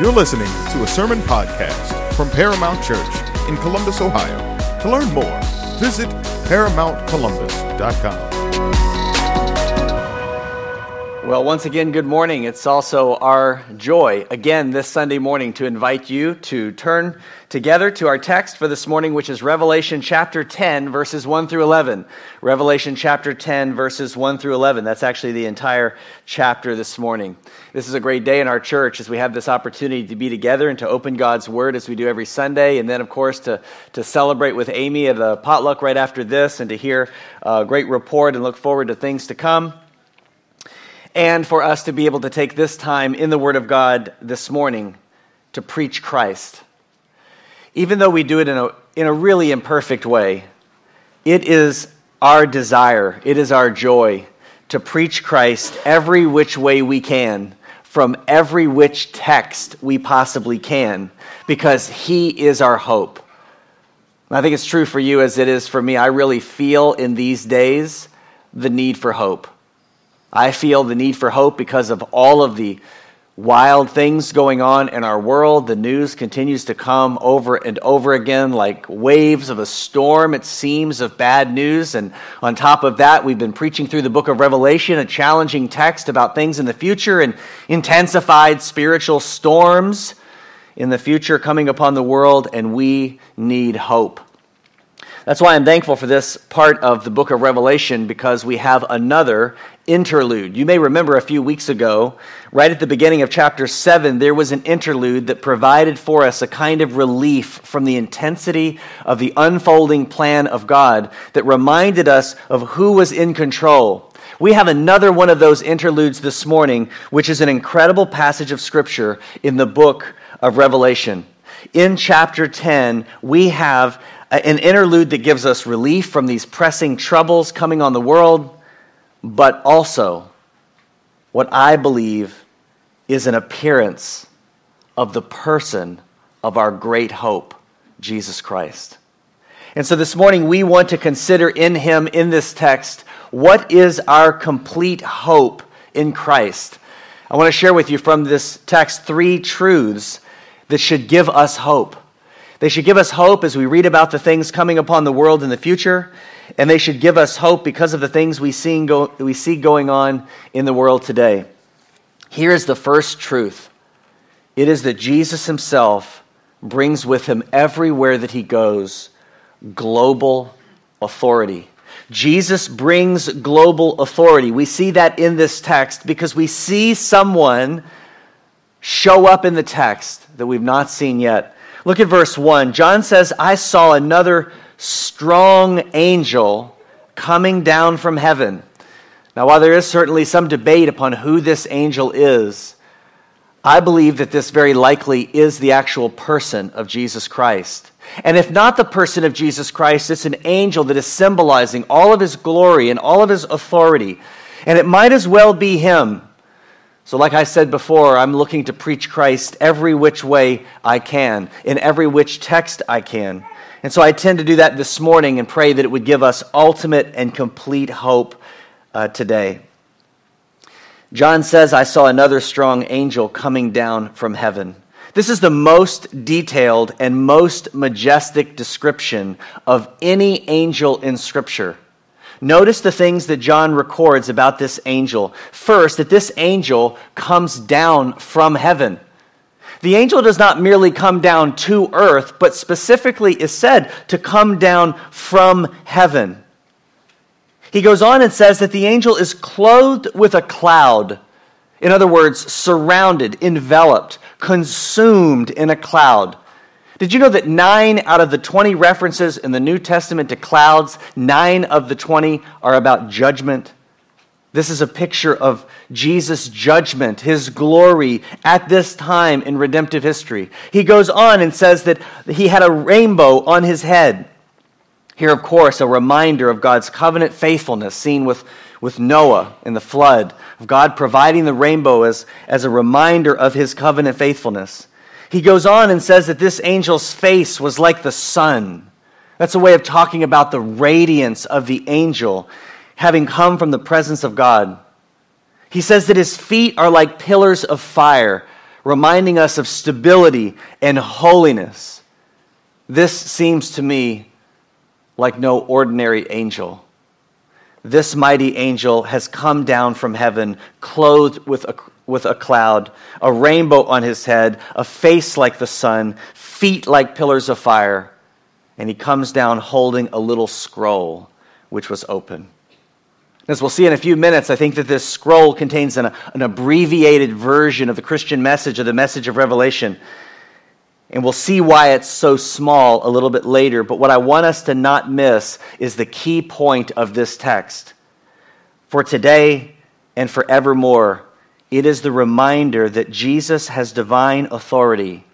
You're listening to a sermon podcast from Paramount Church in Columbus, Ohio. To learn more, visit ParamountColumbus.com. Well, once again, good morning. It's also our joy, again, this Sunday morning to invite you to turn together to our text for this morning, which is Revelation chapter 10, verses 1 through 11. Revelation chapter 10, verses 1 through 11. That's actually the entire chapter this morning. This is a great day in our church as we have this opportunity to be together and to open God's Word as we do every Sunday. And then, of course, to celebrate with Amy at a potluck right after this and to hear a great report and look forward to things to come. And for us to be able to take this time in the Word of God this morning to preach Christ. Even though we do it in a really imperfect way, it is our desire, it is our joy to preach Christ every which way we can, from every which text we possibly can, because He is our hope. And I think it's true for you as it is for me. I really feel in these days the need for hope. I feel the need for hope because of all of the wild things going on in our world. The news continues to come over and over again like waves of a storm, it seems, of bad news. And on top of that, we've been preaching through the book of Revelation, a challenging text about things in the future and intensified spiritual storms in the future coming upon the world, and we need hope. That's why I'm thankful for this part of the book of Revelation, because we have another interlude. You may remember a few weeks ago, right at the beginning of chapter 7, there was an interlude that provided for us a kind of relief from the intensity of the unfolding plan of God that reminded us of who was in control. We have another one of those interludes this morning, which is an incredible passage of Scripture in the book of Revelation. In chapter 10, we have an interlude that gives us relief from these pressing troubles coming on the world, but also what I believe is an appearance of the person of our great hope, Jesus Christ. And so this morning we want to consider in Him, in this text, what is our complete hope in Christ. I want to share with you from this text three truths that should give us hope. They should give us hope as we read about the things coming upon the world in the future, and they should give us hope because of the things we see going on in the world today. Here is the first truth. It is that Jesus Himself brings with Him everywhere that He goes global authority. Jesus brings global authority. We see that in this text because we see someone show up in the text that we've not seen yet. Look at verse 1. John says, I saw another strong angel coming down from heaven. Now, while there is certainly some debate upon who this angel is, I believe that this very likely is the actual person of Jesus Christ. And if not the person of Jesus Christ, it's an angel that is symbolizing all of His glory and all of His authority. And it might as well be him. So like I said before, I'm looking to preach Christ every which way I can, in every which text I can. And so I tend to do that this morning and pray that it would give us ultimate and complete hope today. John says, I saw another strong angel coming down from heaven. This is the most detailed and most majestic description of any angel in Scripture. Notice the things that John records about this angel. First, that this angel comes down from heaven. The angel does not merely come down to earth, but specifically is said to come down from heaven. He goes on and says that the angel is clothed with a cloud. In other words, surrounded, enveloped, consumed in a cloud. Did you know that 9 out of the 20 references in the New Testament to clouds, 9 of the 20 are about judgment? This is a picture of Jesus' judgment, His glory at this time in redemptive history. He goes on and says that He had a rainbow on His head. Here, of course, a reminder of God's covenant faithfulness seen with Noah in the flood, of God providing the rainbow as a reminder of His covenant faithfulness. He goes on and says that this angel's face was like the sun. That's a way of talking about the radiance of the angel having come from the presence of God. He says that his feet are like pillars of fire, reminding us of stability and holiness. This seems to me like no ordinary angel. This mighty angel has come down from heaven, clothed with a cloud, a rainbow on his head, a face like the sun, feet like pillars of fire. And he comes down holding a little scroll, which was open. As we'll see in a few minutes, I think that this scroll contains an abbreviated version of the Christian message, of the message of Revelation. And we'll see why it's so small a little bit later. But what I want us to not miss is the key point of this text. For today and forevermore, it is the reminder that Jesus has divine authority,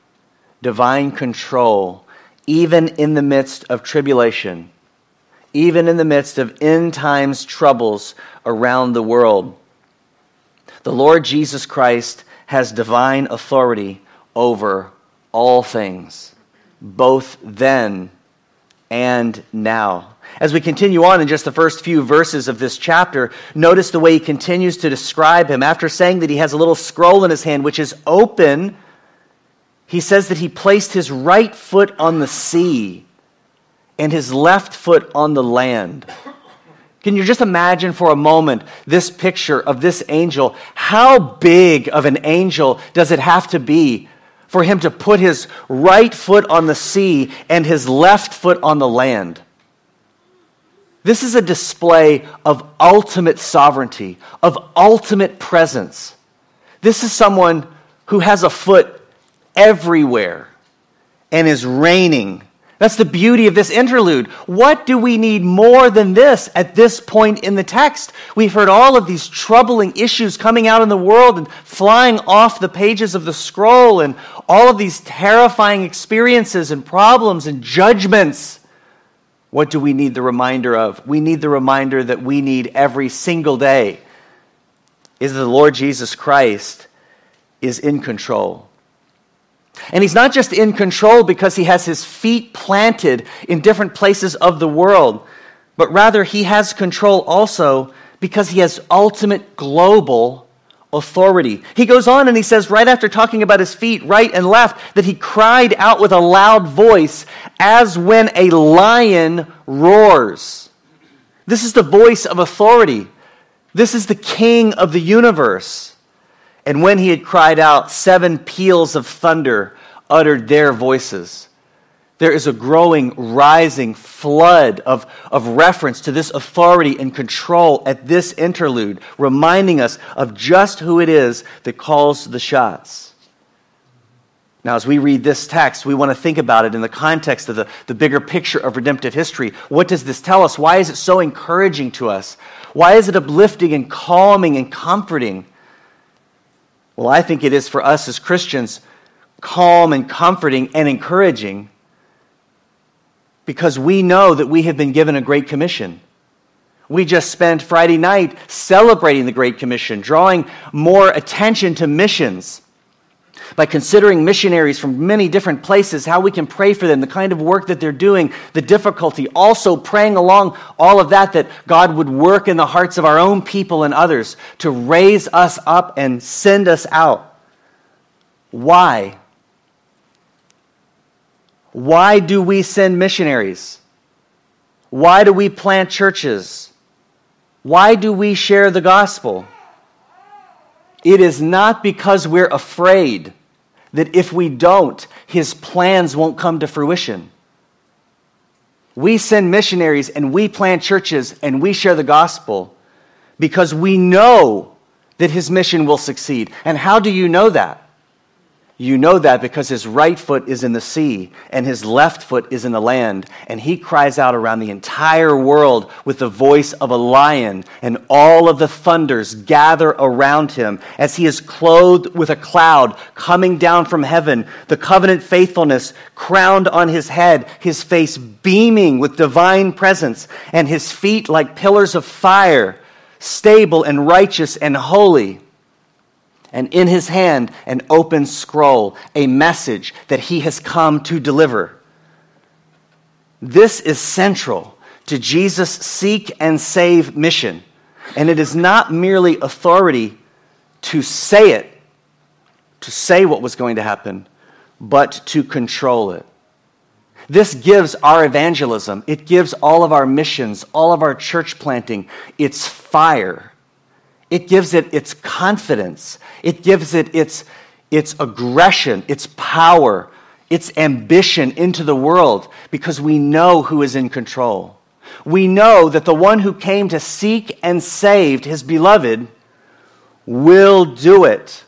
divine control, even in the midst of tribulation, even in the midst of end times troubles around the world. The Lord Jesus Christ has divine authority over all things, both then and now. As we continue on in just the first few verses of this chapter, notice the way he continues to describe him. After saying that he has a little scroll in his hand, which is open, he says that he placed his right foot on the sea and his left foot on the land. Can you just imagine for a moment this picture of this angel? How big of an angel does it have to be for him to put his right foot on the sea and his left foot on the land? This is a display of ultimate sovereignty, of ultimate presence. This is someone who has a foot everywhere and is reigning. That's the beauty of this interlude. What do we need more than this at this point in the text? We've heard all of these troubling issues coming out in the world and flying off the pages of the scroll and all of these terrifying experiences and problems and judgments. What do we need the reminder of? We need the reminder that we need every single day is that the Lord Jesus Christ is in control. And he's not just in control because he has his feet planted in different places of the world, but rather he has control also because he has ultimate global authority. He goes on and he says, right after talking about his feet, right and left, that he cried out with a loud voice as when a lion roars. This is the voice of authority. This is the King of the universe. And when he had cried out, 7 peals of thunder uttered their voices. There is a growing, rising flood of reference to this authority and control at this interlude, reminding us of just who it is that calls the shots. Now, as we read this text, we want to think about it in the context of the bigger picture of redemptive history. What does this tell us? Why is it so encouraging to us? Why is it uplifting and calming and comforting? Well, I think it is for us as Christians calm and comforting and encouraging because we know that we have been given a Great Commission. We just spent Friday night celebrating the Great Commission, drawing more attention to missions by considering missionaries from many different places, how we can pray for them, the kind of work that they're doing, the difficulty, also praying along all of that God would work in the hearts of our own people and others to raise us up and send us out. Why? Why do we send missionaries? Why do we plant churches? Why do we share the gospel? It is not because we're afraid that if we don't, his plans won't come to fruition. We send missionaries and we plant churches and we share the gospel because we know that his mission will succeed. And how do you know that? You know that because his right foot is in the sea and his left foot is in the land, and he cries out around the entire world with the voice of a lion, and all of the thunders gather around him as he is clothed with a cloud coming down from heaven, the covenant faithfulness crowned on his head, his face beaming with divine presence, and his feet like pillars of fire, stable and righteous and holy. And in his hand, an open scroll, a message that he has come to deliver. This is central to Jesus' seek and save mission. And it is not merely authority to say it, to say what was going to happen, but to control it. This gives our evangelism, it gives all of our missions, all of our church planting, its fire. It gives it its confidence. It gives it its aggression, its power, its ambition into the world, because we know who is in control. We know that the one who came to seek and save his beloved will do it.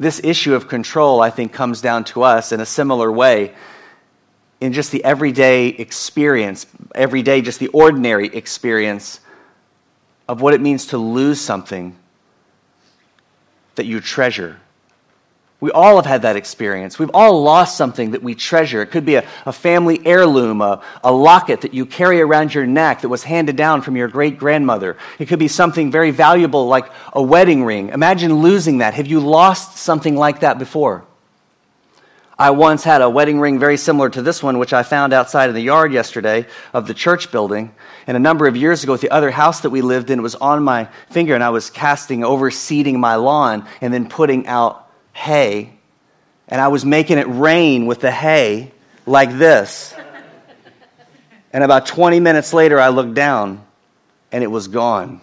This issue of control, I think, comes down to us in a similar way in just the everyday experience, just the ordinary experience of what it means to lose something that you treasure. We all have had that experience. We've all lost something that we treasure. It could be a family heirloom, a locket that you carry around your neck that was handed down from your great-grandmother. It could be something very valuable like a wedding ring. Imagine losing that. Have you lost something like that before? I once had a wedding ring very similar to this one, which I found outside in the yard yesterday of the church building. And a number of years ago, at the other house that we lived in, it was on my finger, and I was overseeding my lawn and then putting out hay, and I was making it rain with the hay like this. And about 20 minutes later, I looked down, and it was gone.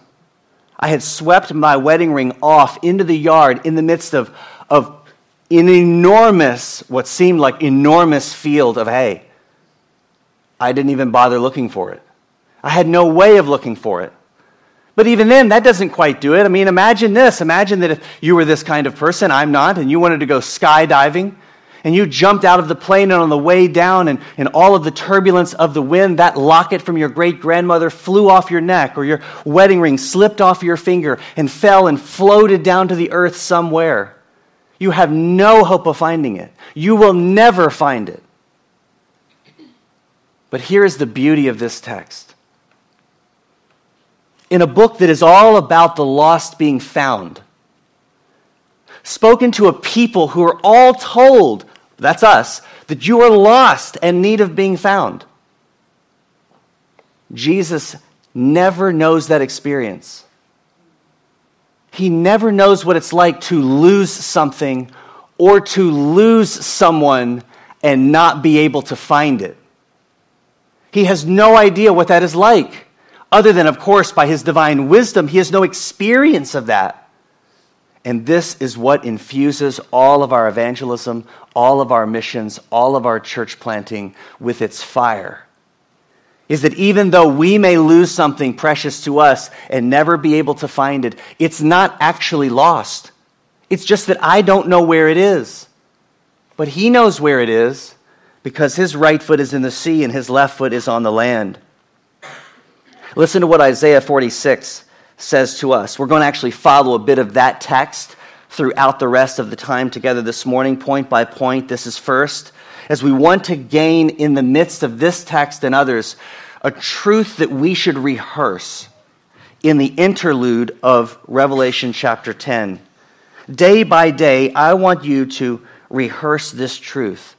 I had swept my wedding ring off into the yard in the midst of an enormous, what seemed like enormous field of hay. I didn't even bother looking for it. I had no way of looking for it. But even then, that doesn't quite do it. I mean, imagine this. Imagine that if you were this kind of person, I'm not, and you wanted to go skydiving, and you jumped out of the plane, and on the way down, and in all of the turbulence of the wind, that locket from your great-grandmother flew off your neck, or your wedding ring slipped off your finger and fell and floated down to the earth somewhere. You have no hope of finding it. You will never find it. But here is the beauty of this text. In a book that is all about the lost being found, spoken to a people who are all told, that's us, that you are lost and in need of being found. Jesus never knows that experience. He never knows what it's like to lose something or to lose someone and not be able to find it. He has no idea what that is like. Other than, of course, by his divine wisdom, he has no experience of that. And this is what infuses all of our evangelism, all of our missions, all of our church planting with its fire. Is that even though we may lose something precious to us and never be able to find it, it's not actually lost. It's just that I don't know where it is. But he knows where it is because his right foot is in the sea and his left foot is on the land. Listen to what Isaiah 46 says to us. We're going to actually follow a bit of that text throughout the rest of the time together this morning, point by point. This is first, as we want to gain in the midst of this text and others a truth that we should rehearse in the interlude of Revelation chapter 10. Day by day, I want you to rehearse this truth,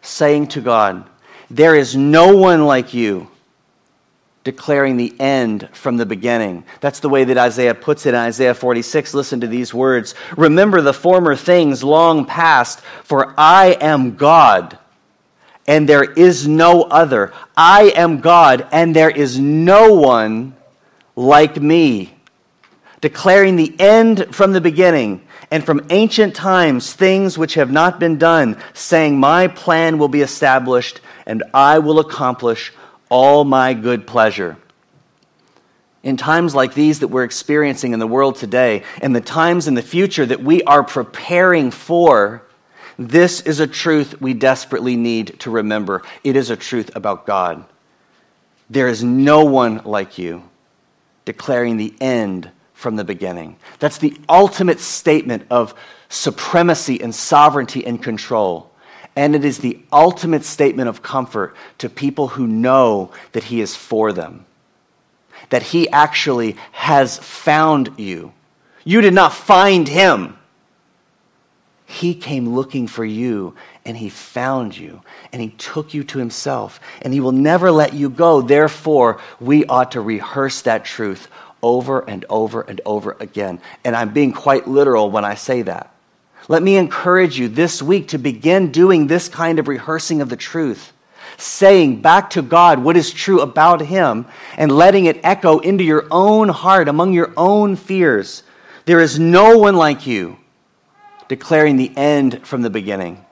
saying to God, "There is no one like you, declaring the end from the beginning." That's the way that Isaiah puts it in Isaiah 46. Listen to these words. "Remember the former things long past, for I am God, and there is no other. I am God, and there is no one like me, declaring the end from the beginning, and from ancient times things which have not been done, saying, my plan will be established, and I will accomplish all my good pleasure." In times like these that we're experiencing in the world today, and the times in the future that we are preparing for, this is a truth we desperately need to remember. It is a truth about God. There is no one like you, declaring the end from the beginning. That's the ultimate statement of supremacy and sovereignty and control. And it is the ultimate statement of comfort to people who know that he is for them, that he actually has found you. You did not find him. He came looking for you, and he found you, and he took you to himself, and he will never let you go. Therefore, we ought to rehearse that truth over and over and over again. And I'm being quite literal when I say that. Let me encourage you this week to begin doing this kind of rehearsing of the truth, saying back to God what is true about him and letting it echo into your own heart among your own fears. There is no one like you, declaring the end from the beginning.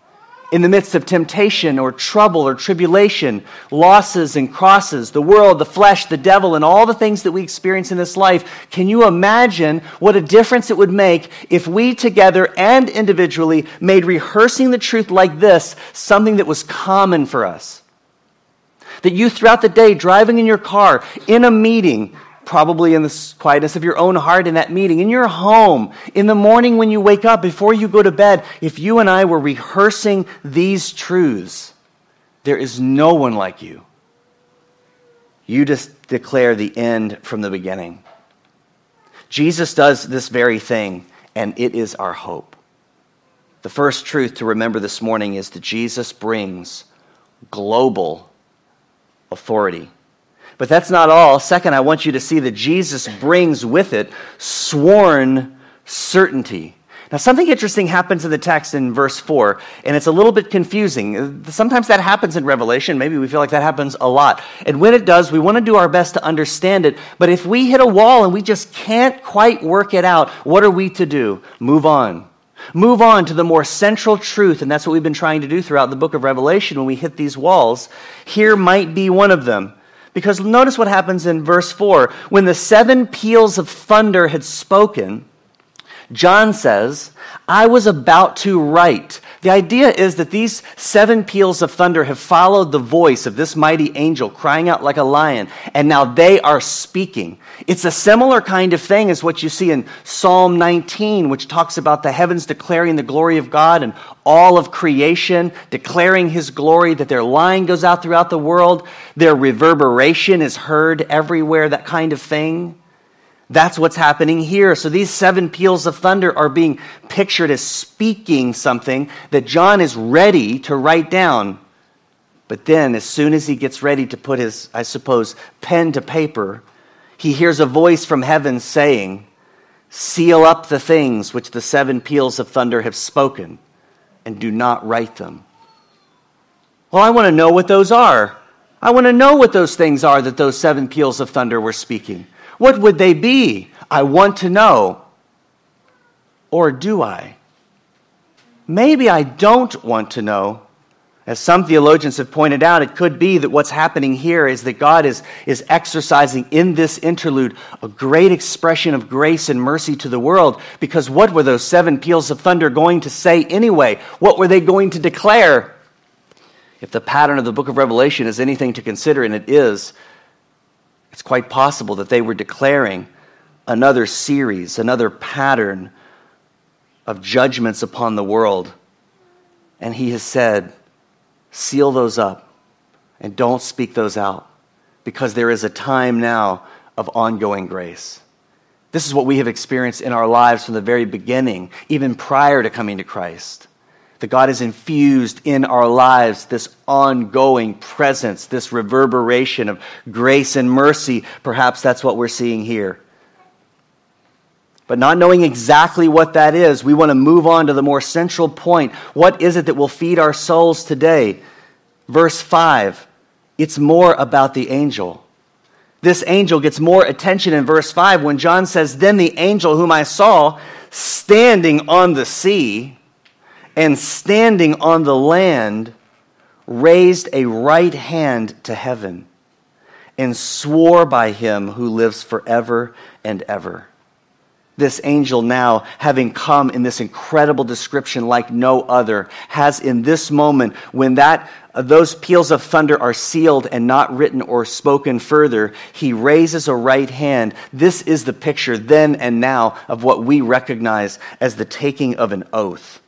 In the midst of temptation or trouble or tribulation, losses and crosses, the world, the flesh, the devil, and all the things that we experience in this life, can you imagine what a difference it would make if we together and individually made rehearsing the truth like this something that was common for us? That you throughout the day, driving in your car, in a meeting, probably in the quietness of your own heart in that meeting, in your home, in the morning when you wake up, before you go to bed, if you and I were rehearsing these truths, there is no one like you. You just declare the end from the beginning. Jesus does this very thing, and it is our hope. The first truth to remember this morning is that Jesus brings global authority. But that's not all. Second, I want you to see that Jesus brings with it sworn certainty. Now, something interesting happens in the text in verse 4, and it's a little bit confusing. Sometimes that happens in Revelation. Maybe we feel like that happens a lot. And when it does, we want to do our best to understand it. But if we hit a wall and we just can't quite work it out, what are we to do? Move on. Move on to the more central truth, and that's what we've been trying to do throughout the book of Revelation when we hit these walls. Here might be one of them. Because notice what happens in verse 4. When the seven peals of thunder had spoken, John says, I was about to write. The idea is that these seven peals of thunder have followed the voice of this mighty angel crying out like a lion, and now they are speaking. It's a similar kind of thing as what you see in Psalm 19, which talks about the heavens declaring the glory of God and all of creation declaring his glory, that their line goes out throughout the world, their reverberation is heard everywhere, that kind of thing. That's what's happening here. So these seven peals of thunder are being pictured as speaking something that John is ready to write down. But then as soon as he gets ready to put his, I suppose, pen to paper, he hears a voice from heaven saying, seal up the things which the seven peals of thunder have spoken and do not write them. Well, I want to know what those are. I want to know what those things are that those seven peals of thunder were speaking. What would they be? I want to know. Or do I? Maybe I don't want to know. As some theologians have pointed out, it could be that what's happening here is that God is exercising in this interlude a great expression of grace and mercy to the world, because what were those seven peals of thunder going to say anyway? What were they going to declare? If the pattern of the book of Revelation is anything to consider, and it is, it's quite possible that they were declaring another series, another pattern of judgments upon the world. And he has said, seal those up and don't speak those out, because there is a time now of ongoing grace. This is what we have experienced in our lives from the very beginning, even prior to coming to Christ. That God has infused in our lives this ongoing presence, this reverberation of grace and mercy. Perhaps that's what we're seeing here. But not knowing exactly what that is, we want to move on to the more central point. What is it that will feed our souls today? Verse 5, it's more about the angel. This angel gets more attention in verse 5 when John says, then the angel whom I saw standing on the sea and standing on the land, raised a right hand to heaven and swore by him who lives forever and ever. This angel now, having come in this incredible description like no other, has in this moment, when those peals of thunder are sealed and not written or spoken further, he raises a right hand. This is the picture then and now of what we recognize as the taking of an oath.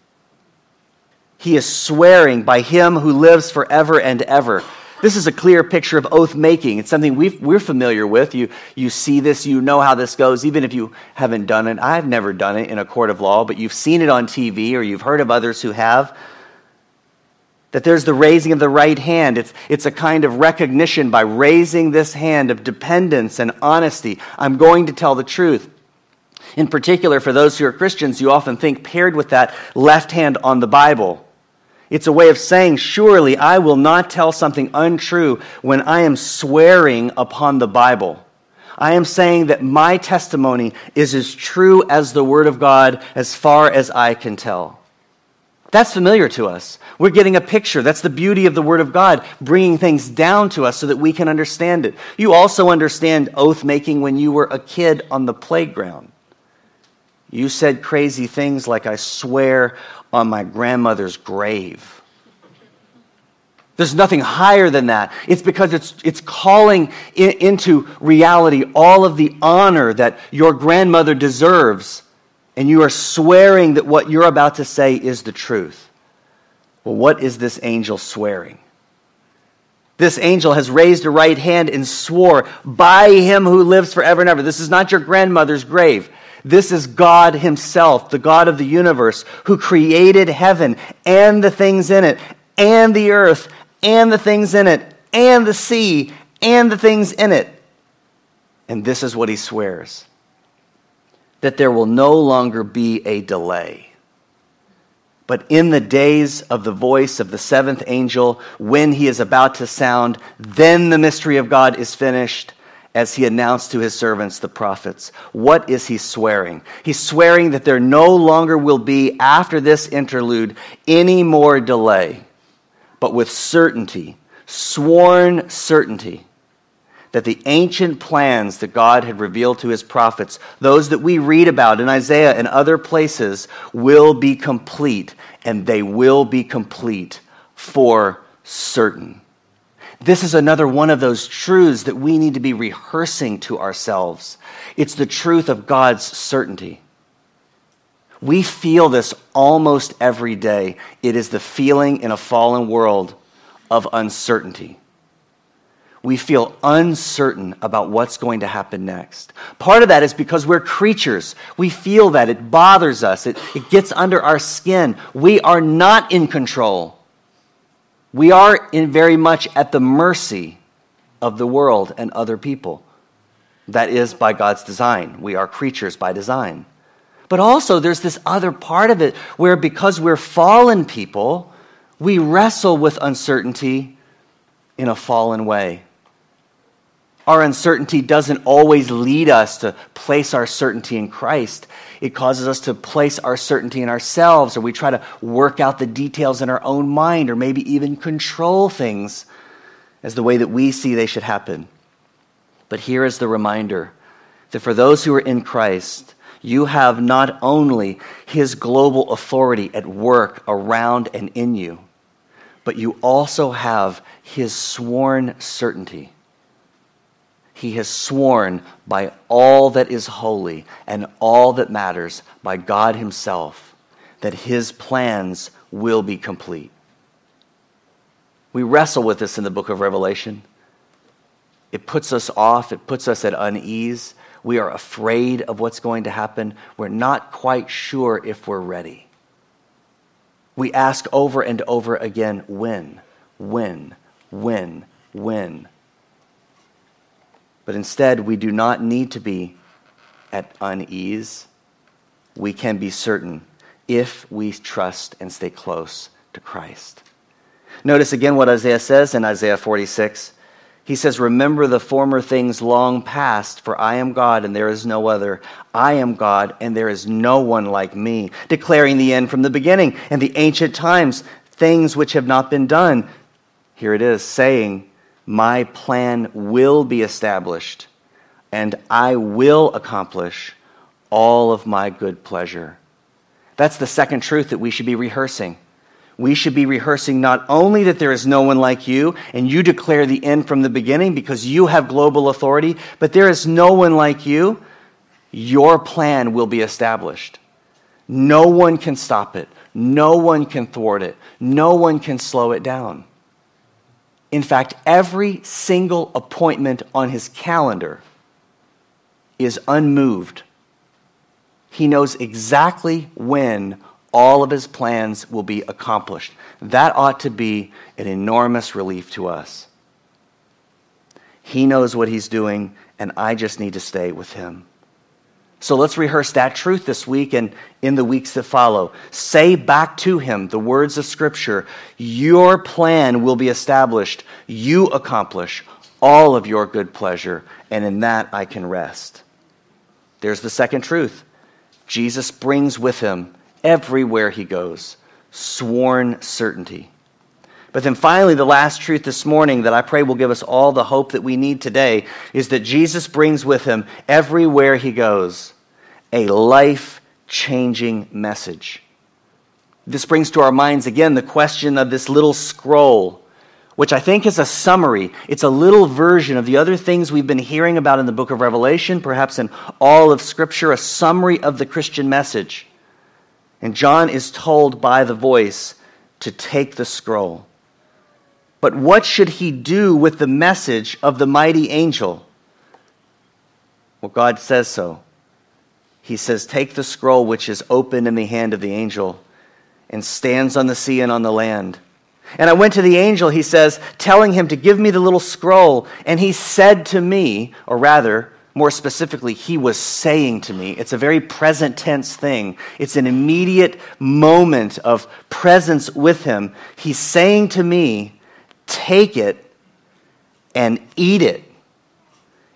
He is swearing by him who lives forever and ever. This is a clear picture of oath-making. It's something we're familiar with. You see this, you know how this goes, even if you haven't done it. I've never done it in a court of law, but you've seen it on TV or you've heard of others who have. That there's the raising of the right hand. It's a kind of recognition by raising this hand of dependence and honesty. I'm going to tell the truth. In particular, for those who are Christians, you often think paired with that left hand on the Bible. It's a way of saying, surely I will not tell something untrue when I am swearing upon the Bible. I am saying that my testimony is as true as the Word of God as far as I can tell. That's familiar to us. We're getting a picture. That's the beauty of the Word of God, bringing things down to us so that we can understand it. You also understand oath-making when you were a kid on the playground. You said crazy things like, I swear on my grandmother's grave. There's nothing higher than that. It's because it's calling into reality all of the honor that your grandmother deserves. And you are swearing that what you're about to say is the truth. Well, what is this angel swearing? This angel has raised a right hand and swore by him who lives forever and ever. This is not your grandmother's grave. This is God himself, the God of the universe, who created heaven and the things in it, and the earth and the things in it, and the sea and the things in it. And this is what he swears. That there will no longer be a delay. But in the days of the voice of the seventh angel, when he is about to sound, then the mystery of God is finished, as he announced to his servants, the prophets. What is he swearing? He's swearing that there no longer will be, after this interlude, any more delay, but with certainty, sworn certainty, that the ancient plans that God had revealed to his prophets, those that we read about in Isaiah and other places, will be complete, and they will be complete for certain. This is another one of those truths that we need to be rehearsing to ourselves. It's the truth of God's certainty. We feel this almost every day. It is the feeling in a fallen world of uncertainty. We feel uncertain about what's going to happen next. Part of that is because we're creatures. We feel that. It bothers us. It gets under our skin. We are not in control. We are in very much at the mercy of the world and other people. That is by God's design. We are creatures by design. But also there's this other part of it where because we're fallen people, we wrestle with uncertainty in a fallen way. Our uncertainty doesn't always lead us to place our certainty in Christ. It causes us to place our certainty in ourselves, or we try to work out the details in our own mind, or maybe even control things as the way that we see they should happen. But here is the reminder that for those who are in Christ, you have not only his global authority at work around and in you, but you also have his sworn certainty. He has sworn by all that is holy and all that matters, by God himself, that his plans will be complete. We wrestle with this in the book of Revelation. It puts us off. It puts us at unease. We are afraid of what's going to happen. We're not quite sure if we're ready. We ask over and over again, when? But instead, we do not need to be at unease. We can be certain if we trust and stay close to Christ. Notice again what Isaiah says in Isaiah 46. He says, remember the former things long past, for I am God and there is no other. I am God and there is no one like me, declaring the end from the beginning and the ancient times, things which have not been done. Here it is, saying, my plan will be established and I will accomplish all of my good pleasure. That's the second truth that we should be rehearsing. We should be rehearsing not only that there is no one like you, and you declare the end from the beginning because you have global authority, but there is no one like you. Your plan will be established. No one can stop it. No one can thwart it. No one can slow it down. In fact, every single appointment on his calendar is unmoved. He knows exactly when all of his plans will be accomplished. That ought to be an enormous relief to us. He knows what he's doing, and I just need to stay with him. So let's rehearse that truth this week and in the weeks that follow. Say back to him the words of Scripture. Your plan will be established. You accomplish all of your good pleasure, and in that I can rest. There's the second truth. Jesus brings with him, everywhere he goes, sworn certainty. But then finally, the last truth this morning that I pray will give us all the hope that we need today is that Jesus brings with him, everywhere he goes, a life-changing message. This brings to our minds again the question of this little scroll, which I think is a summary. It's a little version of the other things we've been hearing about in the book of Revelation, perhaps in all of Scripture, a summary of the Christian message. And John is told by the voice to take the scroll. But what should he do with the message of the mighty angel? Well, God says so. He says, take the scroll which is open in the hand of the angel and stands on the sea and on the land. And I went to the angel, he says, telling him to give me the little scroll. And he said to me, or rather, more specifically, he was saying to me, it's a very present tense thing. It's an immediate moment of presence with him. He's saying to me, take it and eat it.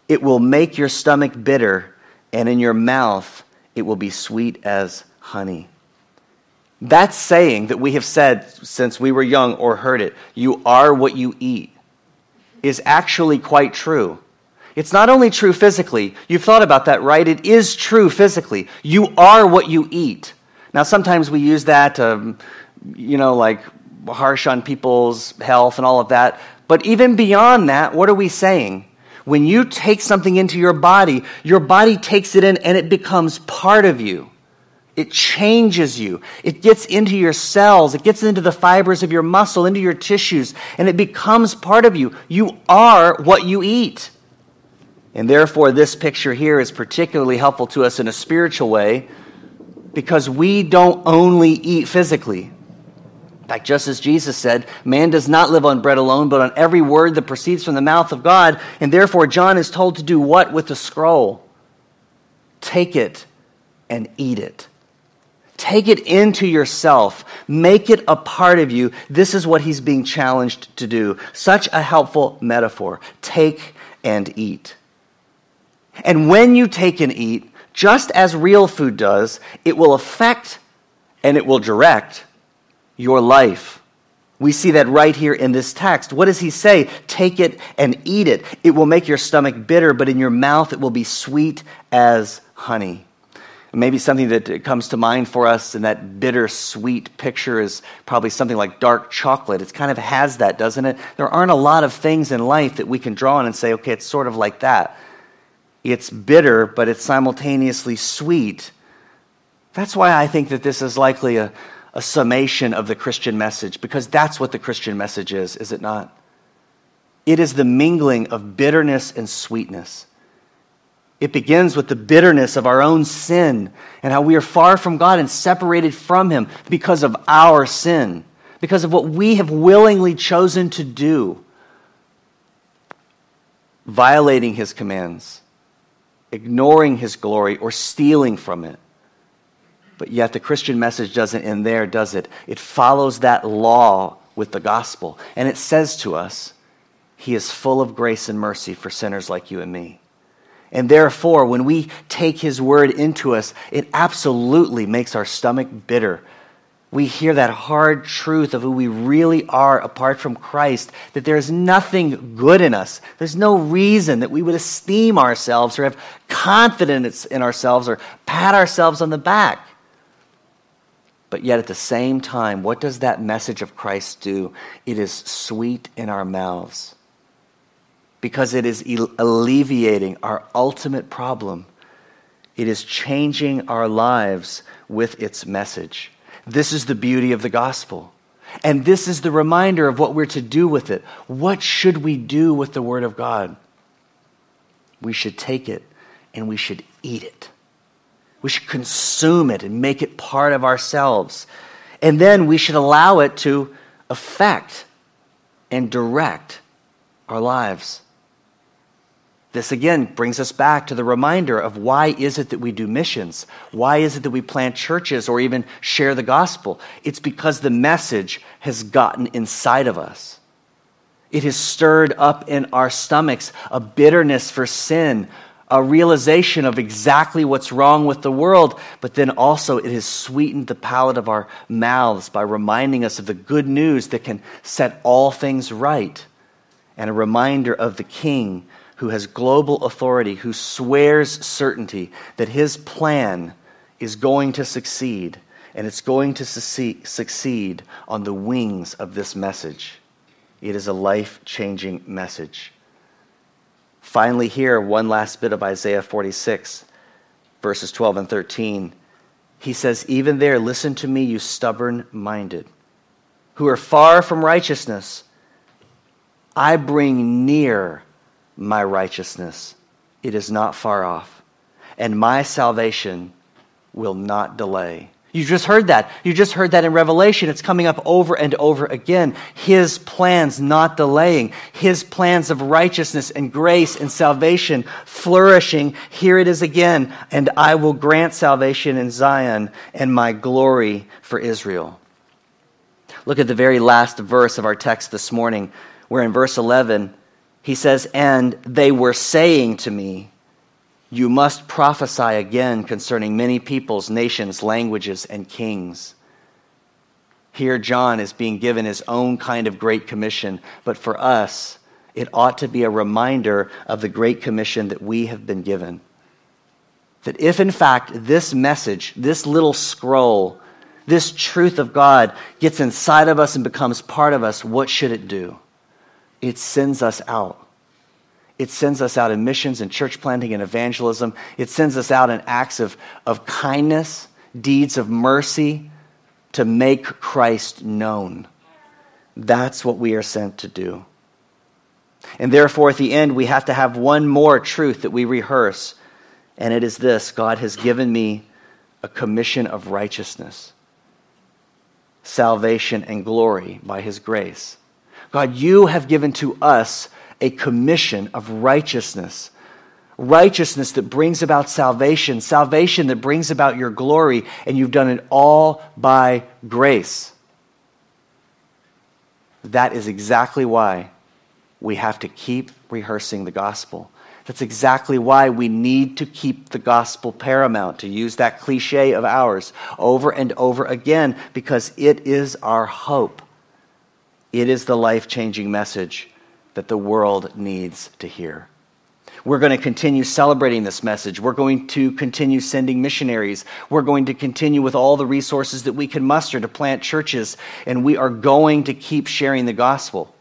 It will make your stomach bitter, and in your mouth it will be sweet as honey. That saying that we have said since we were young or heard it, you are what you eat, is actually quite true. It's not only true physically. You've thought about that, right? It is true physically. You are what you eat. Now, sometimes we use that, like harsh on people's health and all of that. But even beyond that, what are we saying? When you take something into your body takes it in and it becomes part of you. It changes you. It gets into your cells. It gets into the fibers of your muscle, into your tissues, and it becomes part of you. You are what you eat. And therefore, this picture here is particularly helpful to us in a spiritual way because we don't only eat physically. In fact, just as Jesus said, man does not live on bread alone, but on every word that proceeds from the mouth of God. And therefore, John is told to do what with the scroll? Take it and eat it. Take it into yourself. Make it a part of you. This is what he's being challenged to do. Such a helpful metaphor. Take and eat. And when you take and eat, just as real food does, it will affect and it will direct your life. We see that right here in this text. What does he say? Take it and eat it. It will make your stomach bitter, but in your mouth it will be sweet as honey. Maybe something that comes to mind for us in that bittersweet picture is probably something like dark chocolate. It kind of has that, doesn't it? There aren't a lot of things in life that we can draw on and say, okay, it's sort of like that. It's bitter, but it's simultaneously sweet. That's why I think that this is likely a summation of the Christian message, because that's what the Christian message is it not? It is the mingling of bitterness and sweetness. It begins with the bitterness of our own sin and how we are far from God and separated from him because of our sin, because of what we have willingly chosen to do, violating his commands, ignoring his glory, or stealing from it. But yet the Christian message doesn't end there, does it? It follows that law with the gospel. And it says to us, he is full of grace and mercy for sinners like you and me. And therefore, when we take his word into us, it absolutely makes our stomach bitter. We hear that hard truth of who we really are apart from Christ, that there is nothing good in us. There's no reason that we would esteem ourselves or have confidence in ourselves or pat ourselves on the back. But yet at the same time, what does that message of Christ do? It is sweet in our mouths because it is alleviating our ultimate problem. It is changing our lives with its message. This is the beauty of the gospel. And this is the reminder of what we're to do with it. What should we do with the word of God? We should take it and we should eat it. We should consume it and make it part of ourselves. And then we should allow it to affect and direct our lives. This again brings us back to the reminder of why is it that we do missions? Why is it that we plant churches or even share the gospel? It's because the message has gotten inside of us. It has stirred up in our stomachs a bitterness for sin, a realization of exactly what's wrong with the world, but then also it has sweetened the palate of our mouths by reminding us of the good news that can set all things right, and a reminder of the King who has global authority, who swears certainty that his plan is going to succeed, and it's going to succeed on the wings of this message. It is a life-changing message. Finally here, one last bit of Isaiah 46, verses 12 and 13. He says, even there, listen to me, you stubborn-minded, who are far from righteousness. I bring near my righteousness. It is not far off, and my salvation will not delay. You just heard that. You just heard that in Revelation. It's coming up over and over again. His plans not delaying. His plans of righteousness and grace and salvation flourishing. Here it is again. And I will grant salvation in Zion and my glory for Israel. Look at the very last verse of our text this morning, where in verse 11, he says, and they were saying to me, you must prophesy again concerning many peoples, nations, languages, and kings. Here, John is being given his own kind of Great Commission, but for us, it ought to be a reminder of the Great Commission that we have been given. That if, in fact, this message, this little scroll, this truth of God gets inside of us and becomes part of us, what should it do? It sends us out. It sends us out in missions and church planting and evangelism. It sends us out in acts of kindness, deeds of mercy to make Christ known. That's what we are sent to do. And therefore, at the end, we have to have one more truth that we rehearse, and it is this: God has given me a commission of righteousness, salvation, and glory by his grace. God, you have given to us a commission of righteousness. Righteousness that brings about salvation. Salvation that brings about your glory. And you've done it all by grace. That is exactly why we have to keep rehearsing the gospel. That's exactly why we need to keep the gospel paramount, to use that cliche of ours, over and over again, because it is our hope. It is the life-changing message that the world needs to hear. We're going to continue celebrating this message. We're going to continue sending missionaries. We're going to continue with all the resources that we can muster to plant churches, and we are going to keep sharing the gospel.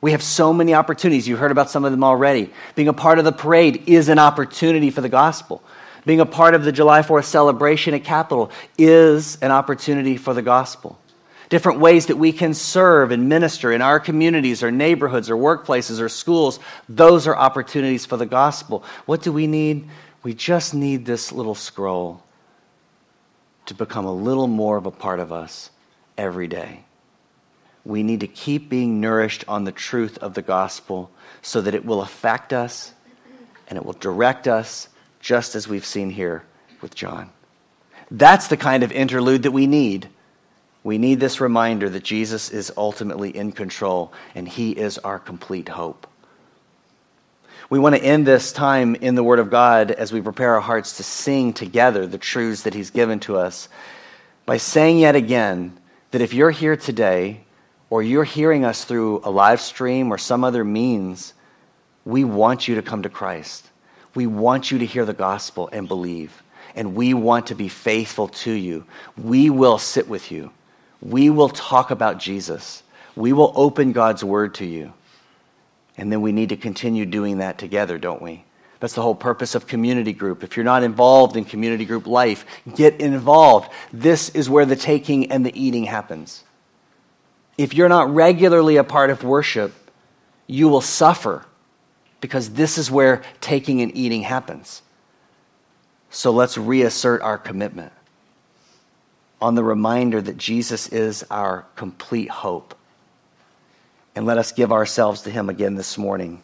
We have so many opportunities. You heard about some of them already. Being a part of the parade is an opportunity for the gospel. Being a part of the July 4th celebration at Capitol is an opportunity for the gospel. Different ways that we can serve and minister in our communities or neighborhoods or workplaces or schools, those are opportunities for the gospel. What do we need? We just need this little scroll to become a little more of a part of us every day. We need to keep being nourished on the truth of the gospel so that it will affect us and it will direct us, just as we've seen here with John. That's the kind of interlude that we need. We need this reminder that Jesus is ultimately in control and he is our complete hope. We want to end this time in the Word of God as we prepare our hearts to sing together the truths that he's given to us by saying yet again that if you're here today or you're hearing us through a live stream or some other means, we want you to come to Christ. We want you to hear the gospel and believe, and we want to be faithful to you. We will sit with you. We will talk about Jesus. We will open God's word to you. And then we need to continue doing that together, don't we? That's the whole purpose of community group. If you're not involved in community group life, get involved. This is where the taking and the eating happens. If you're not regularly a part of worship, you will suffer because this is where taking and eating happens. So let's reassert our commitment on the reminder that Jesus is our complete hope. And let us give ourselves to him again this morning,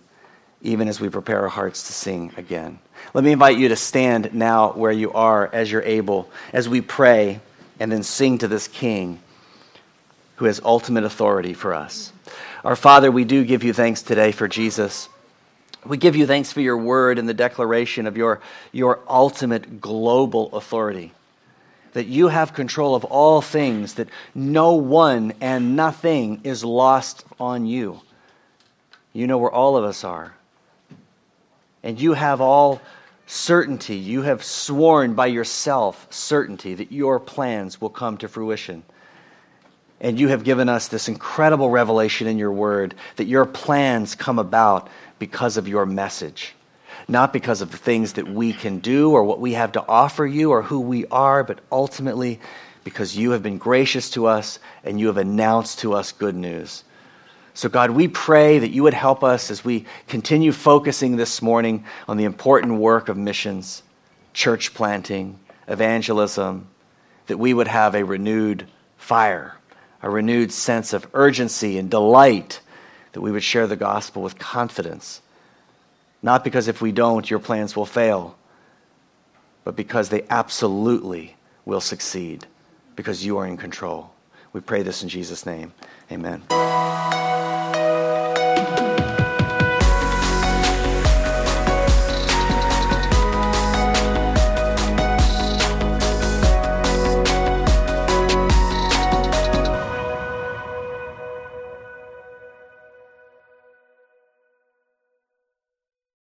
even as we prepare our hearts to sing again. Let me invite you to stand now where you are as you're able, as we pray and then sing to this King who has ultimate authority for us. Our Father, we do give you thanks today for Jesus. We give you thanks for your word and the declaration of your ultimate global authority, that you have control of all things, that no one and nothing is lost on you. You know where all of us are. And you have all certainty. You have sworn by yourself certainty that your plans will come to fruition. And you have given us this incredible revelation in your word that your plans come about because of your message, not because of the things that we can do or what we have to offer you or who we are, but ultimately because you have been gracious to us and you have announced to us good news. So God, we pray that you would help us as we continue focusing this morning on the important work of missions, church planting, evangelism, that we would have a renewed fire, a renewed sense of urgency and delight, that we would share the gospel with confidence. Not because if we don't, your plans will fail, but because they absolutely will succeed, because you are in control. We pray this in Jesus' name. Amen.